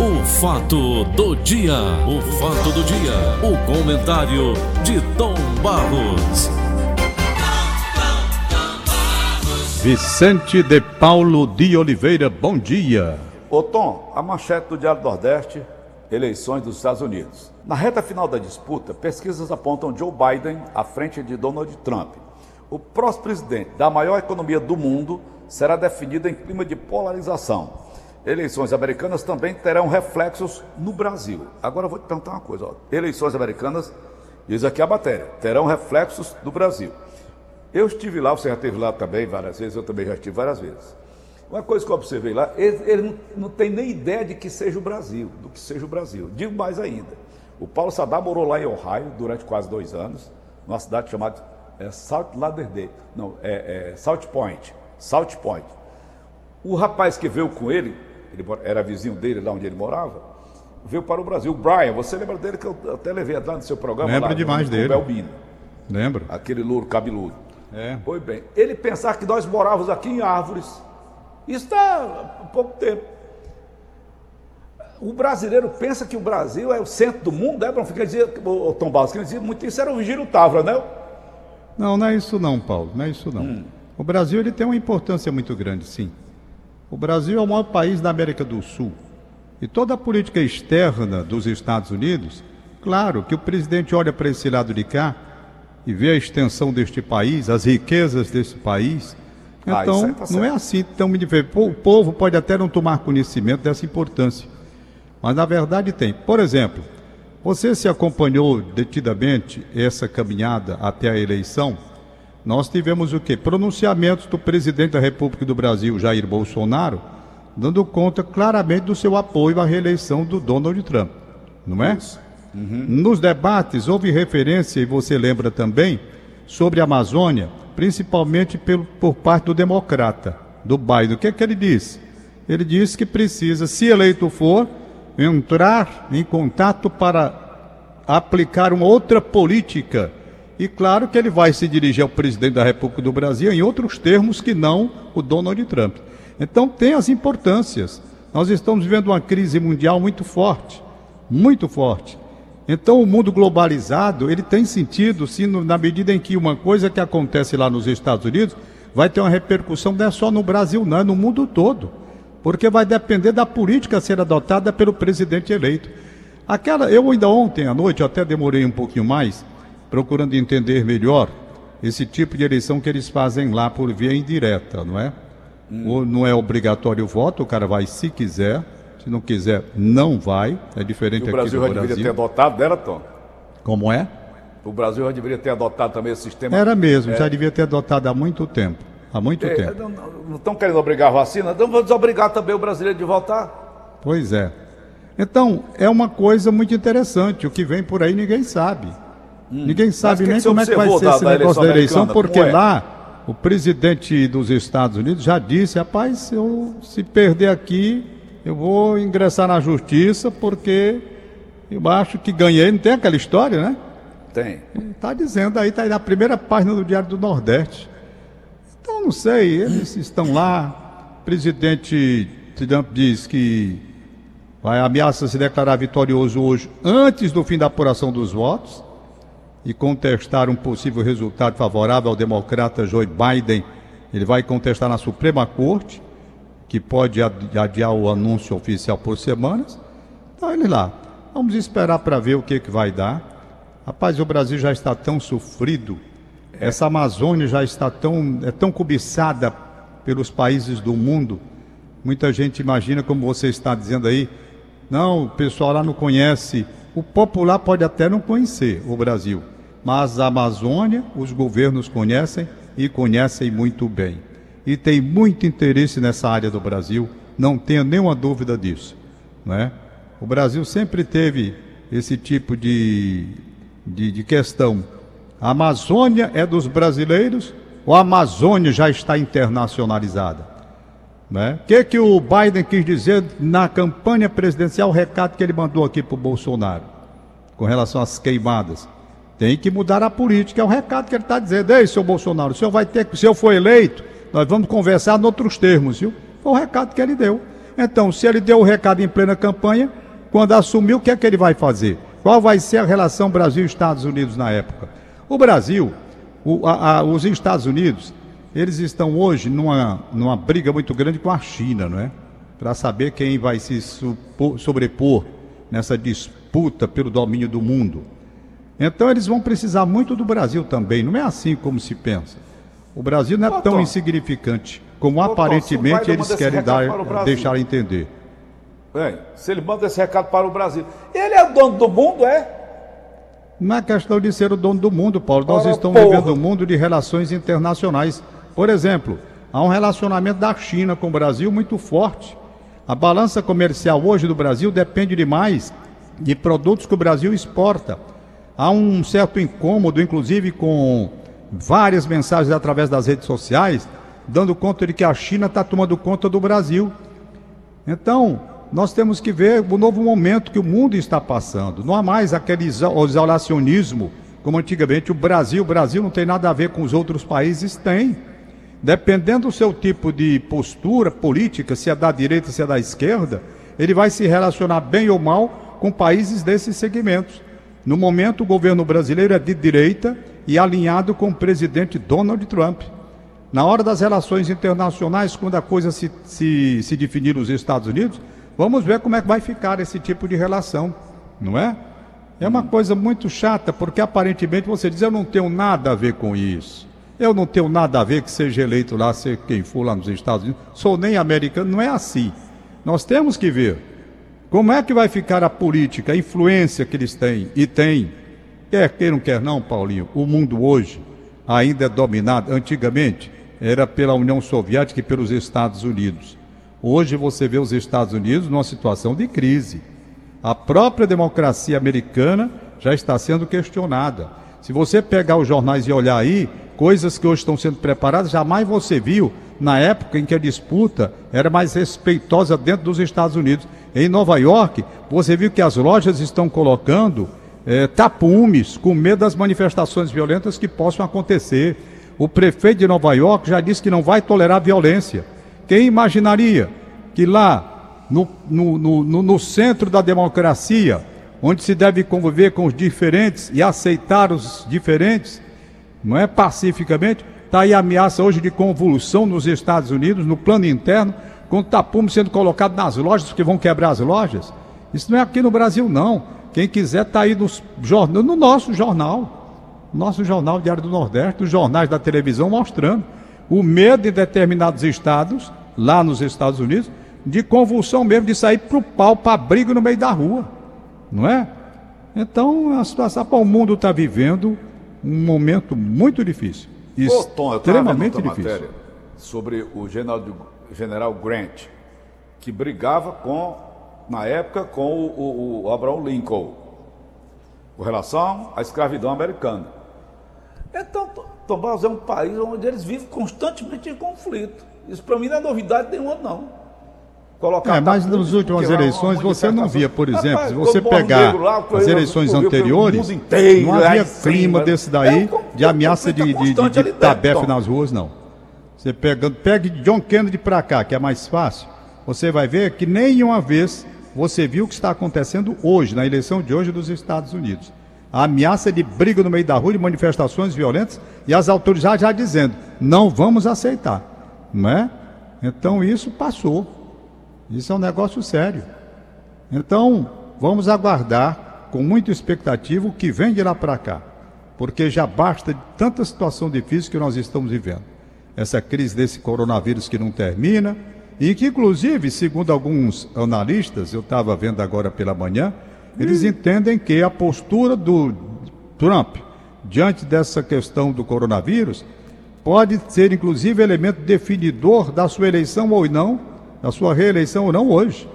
O fato do dia. O fato do dia. O comentário de Tom Barros. Vicente de Paulo de Oliveira, bom dia. Ô Tom, a manchete do Diário do Nordeste, eleições dos Estados Unidos. Na reta final da disputa, pesquisas apontam Joe Biden à frente de Donald Trump. O próximo presidente da maior economia do mundo será definido em clima de polarização. Eleições americanas também terão reflexos no Brasil. Agora eu vou te perguntar uma coisa, ó. Eleições americanas, diz aqui a matéria, terão reflexos no Brasil. Eu estive lá, você já esteve lá também várias vezes, eu também já estive várias vezes. Uma coisa que eu observei lá, ele não tem nem ideia de que seja o Brasil, do que seja o Brasil. Digo mais ainda, o Paulo Sadá morou lá em Ohio durante quase 2 anos, numa cidade chamada South Point. O rapaz que veio com ele era vizinho dele lá onde ele morava, veio para o Brasil. O Brian, você lembra dele que eu até levei lá no seu programa? Lembro lá, demais dele. O Belbino. Lembro. Aquele louro cabeludo. É. Pois bem, ele pensava que nós morávamos aqui em árvores. Isso está há pouco tempo. O brasileiro pensa que o Brasil é o centro do mundo, né? Fica dizendo, o Tom Barros, que dizia muito isso, era o Giro Távora, né? Não, não é isso não, Paulo, não é isso não. O Brasil ele tem uma importância muito grande, sim. O Brasil é o maior país da América do Sul. E toda a política externa dos Estados Unidos, claro que o presidente olha para esse lado de cá e vê a extensão deste país, as riquezas desse país. Então, aí, tá não é assim. Então, o povo pode até não tomar conhecimento dessa importância. Mas, na verdade, tem. Por exemplo, você se acompanhou detidamente essa caminhada até a eleição? Nós tivemos o quê? Pronunciamentos do presidente da República do Brasil, Jair Bolsonaro, dando conta claramente do seu apoio à reeleição do Donald Trump. Não é? Uhum. Nos debates, houve referência, e você lembra também, sobre a Amazônia, principalmente por parte do democrata, do Biden. O que é que ele disse? Ele disse que precisa, se eleito for, entrar em contato para aplicar uma outra política. E claro que ele vai se dirigir ao presidente da República do Brasil em outros termos que não o Donald Trump. Então tem as importâncias. Nós estamos vivendo uma crise mundial muito forte, muito forte. Então, o mundo globalizado, ele tem sentido, sim, na medida em que uma coisa que acontece lá nos Estados Unidos vai ter uma repercussão não é só no Brasil, não, é no mundo todo. Porque vai depender da política a ser adotada pelo presidente eleito. Eu ainda ontem à noite, até demorei um pouquinho mais, procurando entender melhor esse tipo de eleição que eles fazem lá por via indireta, não é? Não é obrigatório o voto, o cara vai se quiser. Se não quiser, não vai. É diferente aqui do Brasil. O Brasil já deveria ter adotado dela, Tom? Como é? O Brasil já deveria ter adotado também esse sistema. Era mesmo, já devia ter adotado há muito tempo. Há muito tempo. Não estão querendo obrigar a vacina? Então vamos obrigar também o brasileiro de votar? Pois é. Então, é uma coisa muito interessante. O que vem por aí ninguém sabe. Ninguém sabe nem como é que vai ser esse negócio da eleição, porque lá... O presidente dos Estados Unidos já disse, rapaz, se perder aqui... Eu vou ingressar na justiça porque eu acho que ganhei. Não tem aquela história, né? Tem. Está dizendo aí, está aí na primeira página do Diário do Nordeste. Então, não sei, eles estão lá. O presidente Trump diz que ameaça se declarar vitorioso hoje antes do fim da apuração dos votos e contestar um possível resultado favorável ao democrata Joe Biden. Ele vai contestar na Suprema Corte, que pode adiar o anúncio oficial por semanas. Então ele lá, vamos esperar para ver o que vai dar. Rapaz, o Brasil já está tão sofrido, essa Amazônia já está tão cobiçada pelos países do mundo. Muita gente imagina, como você está dizendo aí, não, o pessoal lá não conhece, o popular pode até não conhecer o Brasil, mas a Amazônia os governos conhecem e conhecem muito bem. E tem muito interesse nessa área do Brasil, não tenho nenhuma dúvida disso, né? O Brasil sempre teve esse tipo de questão. A Amazônia é dos brasileiros ou a Amazônia já está internacionalizada, né? O que o Biden quis dizer na campanha presidencial, o recado que ele mandou aqui para o Bolsonaro, com relação às queimadas? Tem que mudar a política, é o recado que ele está dizendo. Ei, seu Bolsonaro, o senhor vai ter que, se eu for eleito, nós vamos conversar em outros termos, viu? Foi o recado que ele deu. Então, se ele deu o recado em plena campanha, quando assumiu, o que é que ele vai fazer? Qual vai ser a relação Brasil-Estados Unidos na época? O Brasil, os Estados Unidos, eles estão hoje numa briga muito grande com a China, não é? Para saber quem vai se sobrepor nessa disputa pelo domínio do mundo. Então eles vão precisar muito do Brasil também, não é assim como se pensa. O Brasil não é tão insignificante como aparentemente eles querem deixar entender. Bem, se ele manda esse recado para o Brasil, ele é o dono do mundo, é? Não é questão de ser o dono do mundo, Paulo. Nós estamos vivendo um mundo de relações internacionais. Por exemplo, há um relacionamento da China com o Brasil muito forte. A balança comercial hoje do Brasil depende demais de produtos que o Brasil exporta. Há um certo incômodo, inclusive com várias mensagens através das redes sociais, dando conta de que a China está tomando conta do Brasil. Então, nós temos que ver o novo momento que o mundo está passando. Não há mais aquele isolacionismo como antigamente. O Brasil não tem nada a ver com os outros países, tem. Dependendo do seu tipo de postura política, se é da direita, se é da esquerda, ele vai se relacionar bem ou mal com países desses segmentos. No momento, o governo brasileiro é de direita e alinhado com o presidente Donald Trump. Na hora das relações internacionais, quando a coisa se definir nos Estados Unidos, vamos ver como é que vai ficar esse tipo de relação, não é? É uma coisa muito chata, porque aparentemente você diz, eu não tenho nada a ver com isso. Eu não tenho nada a ver que seja eleito lá, ser quem for lá nos Estados Unidos. Sou nem americano, não é assim. Nós temos que ver como é que vai ficar a política, a influência que eles têm e têm. Quer queiram, quer não, Paulinho, o mundo hoje ainda é dominado. Antigamente era pela União Soviética e pelos Estados Unidos. Hoje você vê os Estados Unidos numa situação de crise. A própria democracia americana já está sendo questionada. Se você pegar os jornais e olhar aí, coisas que hoje estão sendo preparadas, jamais você viu na época em que a disputa era mais respeitosa dentro dos Estados Unidos. Em Nova York, você viu que as lojas estão colocando tapumes com medo das manifestações violentas que possam acontecer. O prefeito de Nova York já disse que não vai tolerar violência. Quem imaginaria que lá, no centro da democracia, onde se deve conviver com os diferentes e aceitar os diferentes, não é, pacificamente, está aí a ameaça hoje de convulsão nos Estados Unidos, no plano interno, com tapume sendo colocado nas lojas, que vão quebrar as lojas. Isso não é aqui no Brasil, não. Quem quiser está aí no nosso jornal Diário do Nordeste, os jornais da televisão mostrando o medo em determinados estados, lá nos Estados Unidos, de convulsão mesmo, de sair para o pau, para briga no meio da rua, não é? Então, a situação, o mundo está vivendo um momento muito difícil, extremamente difícil. Sobre o general Grant, que brigava na época com o Abraham Lincoln, com relação à escravidão americana. Então, Tom Barros, é um país onde eles vivem constantemente em conflito. Isso para mim não é novidade nenhuma, não. Mas nas últimas eleições você não via, por exemplo, se você pegar as eleições anteriores, não havia clima desse daí de ameaça de tabefe nas ruas, não. Você pega de John Kennedy para cá, que é mais fácil, você vai ver que nenhuma vez você viu o que está acontecendo hoje, na eleição de hoje dos Estados Unidos. A ameaça de briga no meio da rua, de manifestações violentas, e as autoridades já dizendo, não vamos aceitar, não é? Então isso passou. Isso é um negócio sério. Então, vamos aguardar com muita expectativa o que vem de lá para cá, porque já basta de tanta situação difícil que nós estamos vivendo. Essa crise desse coronavírus que não termina, e que inclusive, segundo alguns analistas, eu estava vendo agora pela manhã, eles entendem que a postura do Trump diante dessa questão do coronavírus pode ser inclusive elemento definidor da sua eleição ou não, da sua reeleição ou não hoje,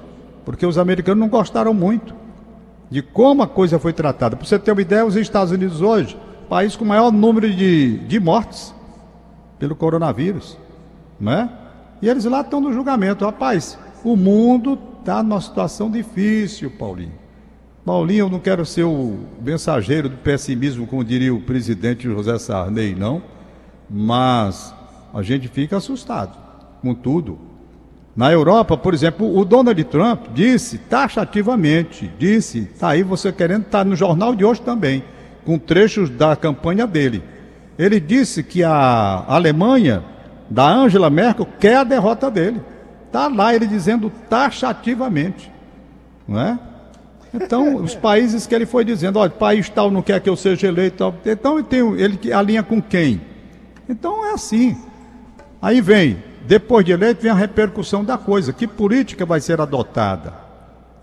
porque os americanos não gostaram muito de como a coisa foi tratada. Para você ter uma ideia, os Estados Unidos hoje, país com o maior número de mortes pelo coronavírus, né? E eles lá estão no julgamento. Rapaz, o mundo está numa situação difícil, Paulinho, eu não quero ser o mensageiro do pessimismo, como diria o presidente José Sarney, não, mas a gente fica assustado com tudo. Na Europa, por exemplo, o Donald Trump disse taxativamente, tá aí você querendo, tá no jornal de hoje também, com trechos da campanha dele. Ele disse que a Alemanha, da Angela Merkel, quer a derrota dele. Tá lá ele dizendo taxativamente, não é? Então, os países que ele foi dizendo, olha, país tal não quer que eu seja eleito, tal. Então ele alinha com quem? Então é assim. Aí vem, depois de eleito, vem a repercussão da coisa. Que política vai ser adotada?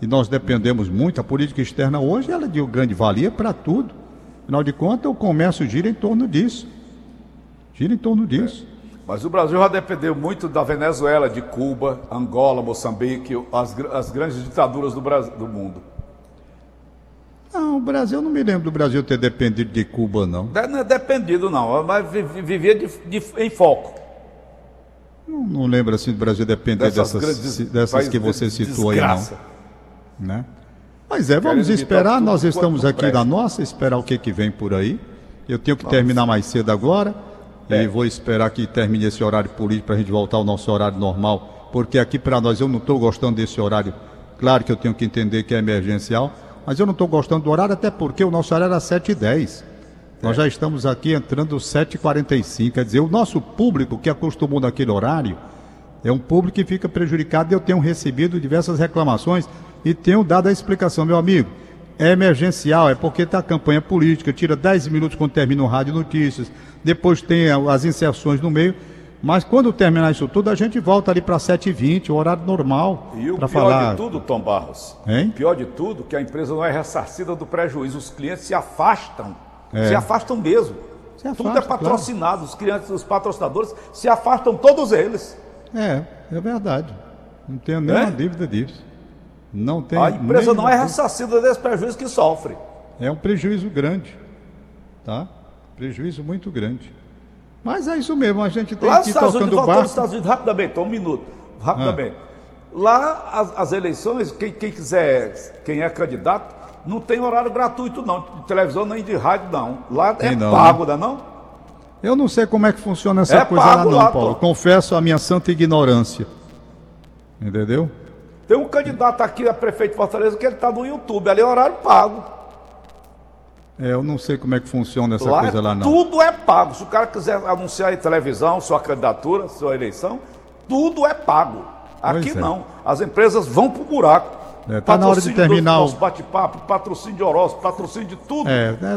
E nós dependemos muito, a política externa hoje, ela é de grande valia para tudo. Afinal de contas, o comércio gira em torno disso. Mas o Brasil já dependeu muito da Venezuela, de Cuba, Angola, Moçambique, as grandes ditaduras do mundo. Não, o Brasil, não me lembro do Brasil ter dependido de Cuba, não. Não é dependido, não, mas vivia em foco. Não lembro assim do Brasil depender dessas que você citou desgraça. Aí, não. Né? Mas vamos esperar, tudo, nós estamos aqui na nossa, esperar o que vem por aí. Eu tenho que terminar mais cedo agora, e vou esperar que termine esse horário político para a gente voltar ao nosso horário normal, porque aqui para nós eu não estou gostando desse horário. Claro que eu tenho que entender que é emergencial, mas eu não estou gostando do horário, até porque o nosso horário era 7h10. Nós já estamos aqui entrando 7h45. Quer dizer, o nosso público que acostumou naquele horário é um público que fica prejudicado. Eu tenho recebido diversas reclamações e tenho dado a explicação, meu amigo. É emergencial, é porque está a campanha política, tira 10 minutos quando termina o Rádio Notícias, depois tem as inserções no meio. Mas quando terminar isso tudo, a gente volta ali para 7h20, o horário normal. E o pior de tudo, Tom Barros, o pior de tudo, que a empresa não é ressarcida do prejuízo. Os clientes se afastam, se afastam mesmo. Se afasta, tudo é patrocinado, claro. Os clientes, os patrocinadores se afastam, todos eles. É verdade. Não tenho nenhuma dívida disso. Não tem. A empresa não é ressarcida desse prejuízo que sofre. É um prejuízo grande, tá? Prejuízo muito grande. Mas é isso mesmo, a gente tem lá que ir tocando o barco. Nos Estados Unidos, rapidamente, um minuto, rapidamente. Lá, as eleições, quem quiser, quem é candidato, não tem horário gratuito, não, de televisão nem de rádio, não. Lá é pago, não é não? Eu não sei como é que funciona essa coisa lá, não, Paulo. Confesso a minha santa ignorância. Entendeu? Tem um candidato aqui a prefeito de Fortaleza que ele está no YouTube, ali é horário pago. Eu não sei como é que funciona essa coisa lá, não. Tudo é pago. Se o cara quiser anunciar em televisão sua candidatura, sua eleição, tudo é pago. Aqui não. As empresas vão pro buraco. Está na hora de terminar o nosso bate-papo, patrocínio de Orozco, patrocínio de tudo.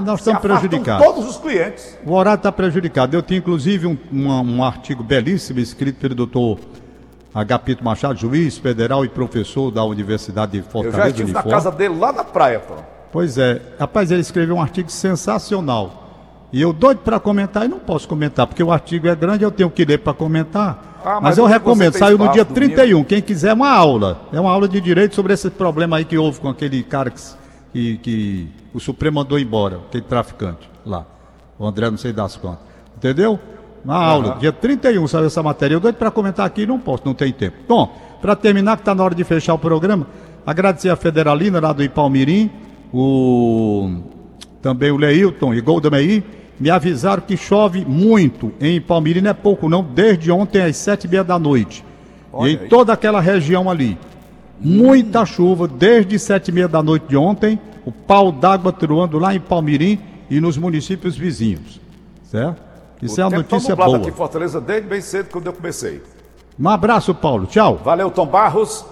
Nós estamos prejudicados. Todos os clientes. O horário está prejudicado. Eu tinha, inclusive, um artigo belíssimo escrito pelo doutor Agapito Machado, juiz federal e professor da Universidade de Fortaleza. Eu já estive na casa dele lá na praia, pô. Pois é, rapaz, ele escreveu um artigo sensacional. E eu doido para comentar e não posso comentar, porque o artigo é grande, eu tenho que ler para comentar. Mas eu recomendo, saiu no dia 31, quem quiser uma aula. É uma aula de direito sobre esse problema aí que houve com aquele cara que o Supremo mandou embora, aquele traficante lá. O André não sei das contas. Entendeu? Uma aula, dia 31 saiu essa matéria. Eu doido para comentar aqui e não posso, não tem tempo. Bom, para terminar, que está na hora de fechar o programa, agradecer a Federalina lá do Ipaumirim, também o Leilton e Golda Meir me avisaram que chove muito em Palmeiras, não é pouco não, desde ontem às 7h30 da noite. Olha e em toda aquela região ali, muita chuva, desde 7h30 da noite de ontem, o pau d'água troando lá em Palmeirim e nos municípios vizinhos, certo? Isso é uma notícia boa. Aqui em Fortaleza desde bem cedo, quando eu comecei. Um abraço, Paulo, tchau. Valeu, Tom Barros.